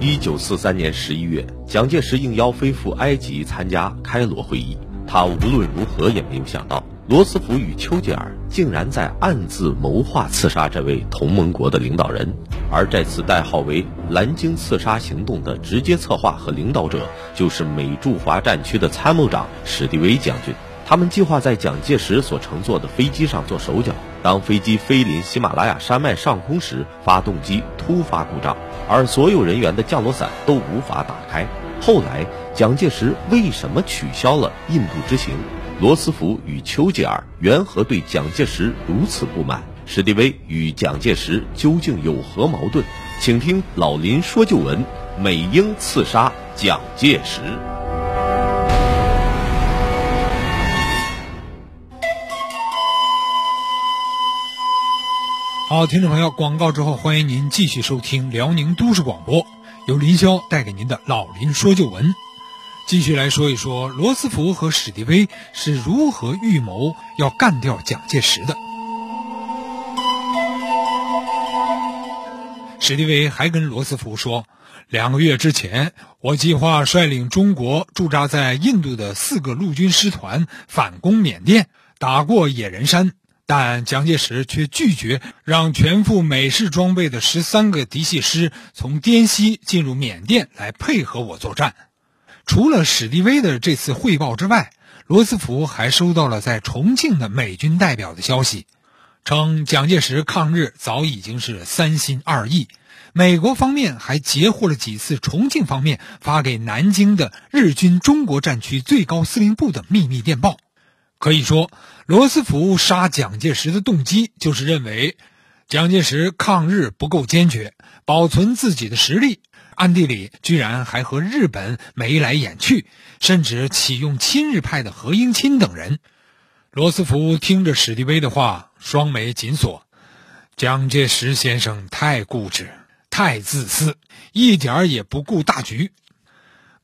1943年11月，蒋介石应邀飞赴埃及参加开罗会议，他无论如何也没有想到，罗斯福与丘吉尔竟然在暗自谋划刺杀这位同盟国的领导人，而这次代号为蓝鲸刺杀行动的直接策划和领导者就是美驻华战区的参谋长史迪威将军。他们计划在蒋介石所乘坐的飞机上做手脚，当飞机飞临喜马拉雅山脉上空时，发动机突发故障，而所有人员的降落伞都无法打开。后来蒋介石为什么取消了印度之行？罗斯福与丘吉尔缘何对蒋介石如此不满？史迪威与蒋介石究竟有何矛盾？请听老林说旧闻，美英刺杀蒋介石。好，听众朋友，广告之后欢迎您继续收听辽宁都市广播，由林霄带给您的老林说旧闻。继续来说一说罗斯福和史迪威是如何预谋要干掉蒋介石的。史迪威还跟罗斯福说，2个月之前，我计划率领中国驻扎在印度的4个陆军师团反攻缅甸，打过野人山，但蒋介石却拒绝让全副美式装备的13个嫡系师从滇西进入缅甸来配合我作战。除了史迪威的这次汇报之外，罗斯福还收到了在重庆的美军代表的消息，称蒋介石抗日早已经是3心2意。美国方面还截获了几次重庆方面发给南京的日军中国战区最高司令部的秘密电报。可以说，罗斯福杀蒋介石的动机就是认为蒋介石抗日不够坚决，保存自己的实力，暗地里居然还和日本眉来眼去，甚至启用亲日派的何应钦等人。罗斯福听着史迪威的话，双眉紧锁，蒋介石先生太固执，太自私，一点也不顾大局，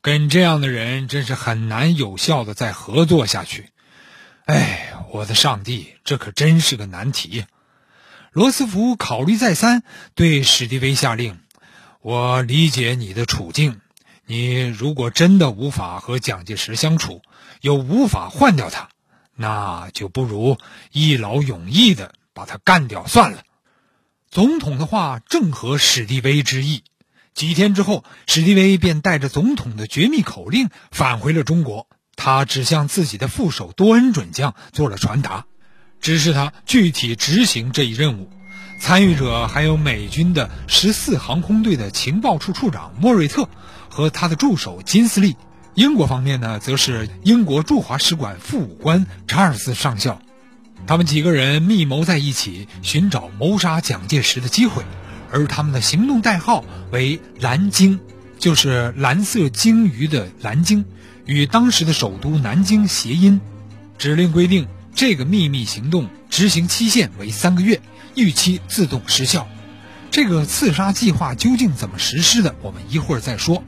跟这样的人真是很难有效的再合作下去。哎，我的上帝，这可真是个难题。罗斯福考虑再三，对史迪威下令，我理解你的处境，你如果真的无法和蒋介石相处，又无法换掉他，那就不如一劳永逸的把他干掉算了。总统的话正合史迪威之意，几天之后，史迪威便带着总统的绝密口令返回了中国，他只向自己的副手多恩准将做了传达，指示他具体执行这一任务。参与者还有美军的14航空队的情报处处长莫瑞特和他的助手金斯利，英国方面呢，则是英国驻华使馆副武官查尔斯上校。他们几个人密谋在一起，寻找谋杀蒋介石的机会，而他们的行动代号为蓝鲸，就是蓝色鲸鱼的蓝鲸，与当时的首都南京谐音。指令规定，这个秘密行动执行期限为3个月，预期自动失效。这个刺杀计划究竟怎么实施的，我们一会儿再说。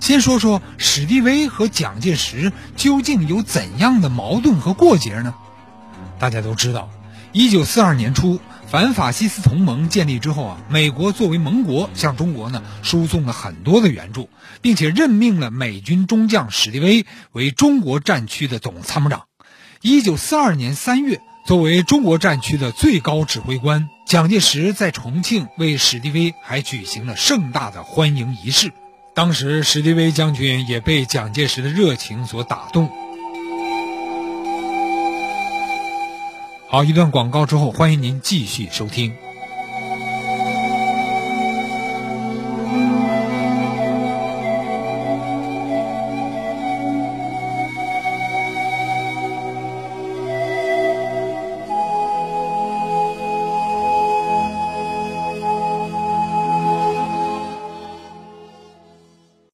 先说说史迪威和蒋介石究竟有怎样的矛盾和过节呢？大家都知道，1942年初，反法西斯同盟建立之后啊，美国作为盟国向中国呢输送了很多的援助，并且任命了美军中将史迪威为中国战区的总参谋长。1942年3月，作为中国战区的最高指挥官，蒋介石在重庆为史迪威还举行了盛大的欢迎仪式。当时史迪威将军也被蒋介石的热情所打动。好，一段广告之后，欢迎您继续收听。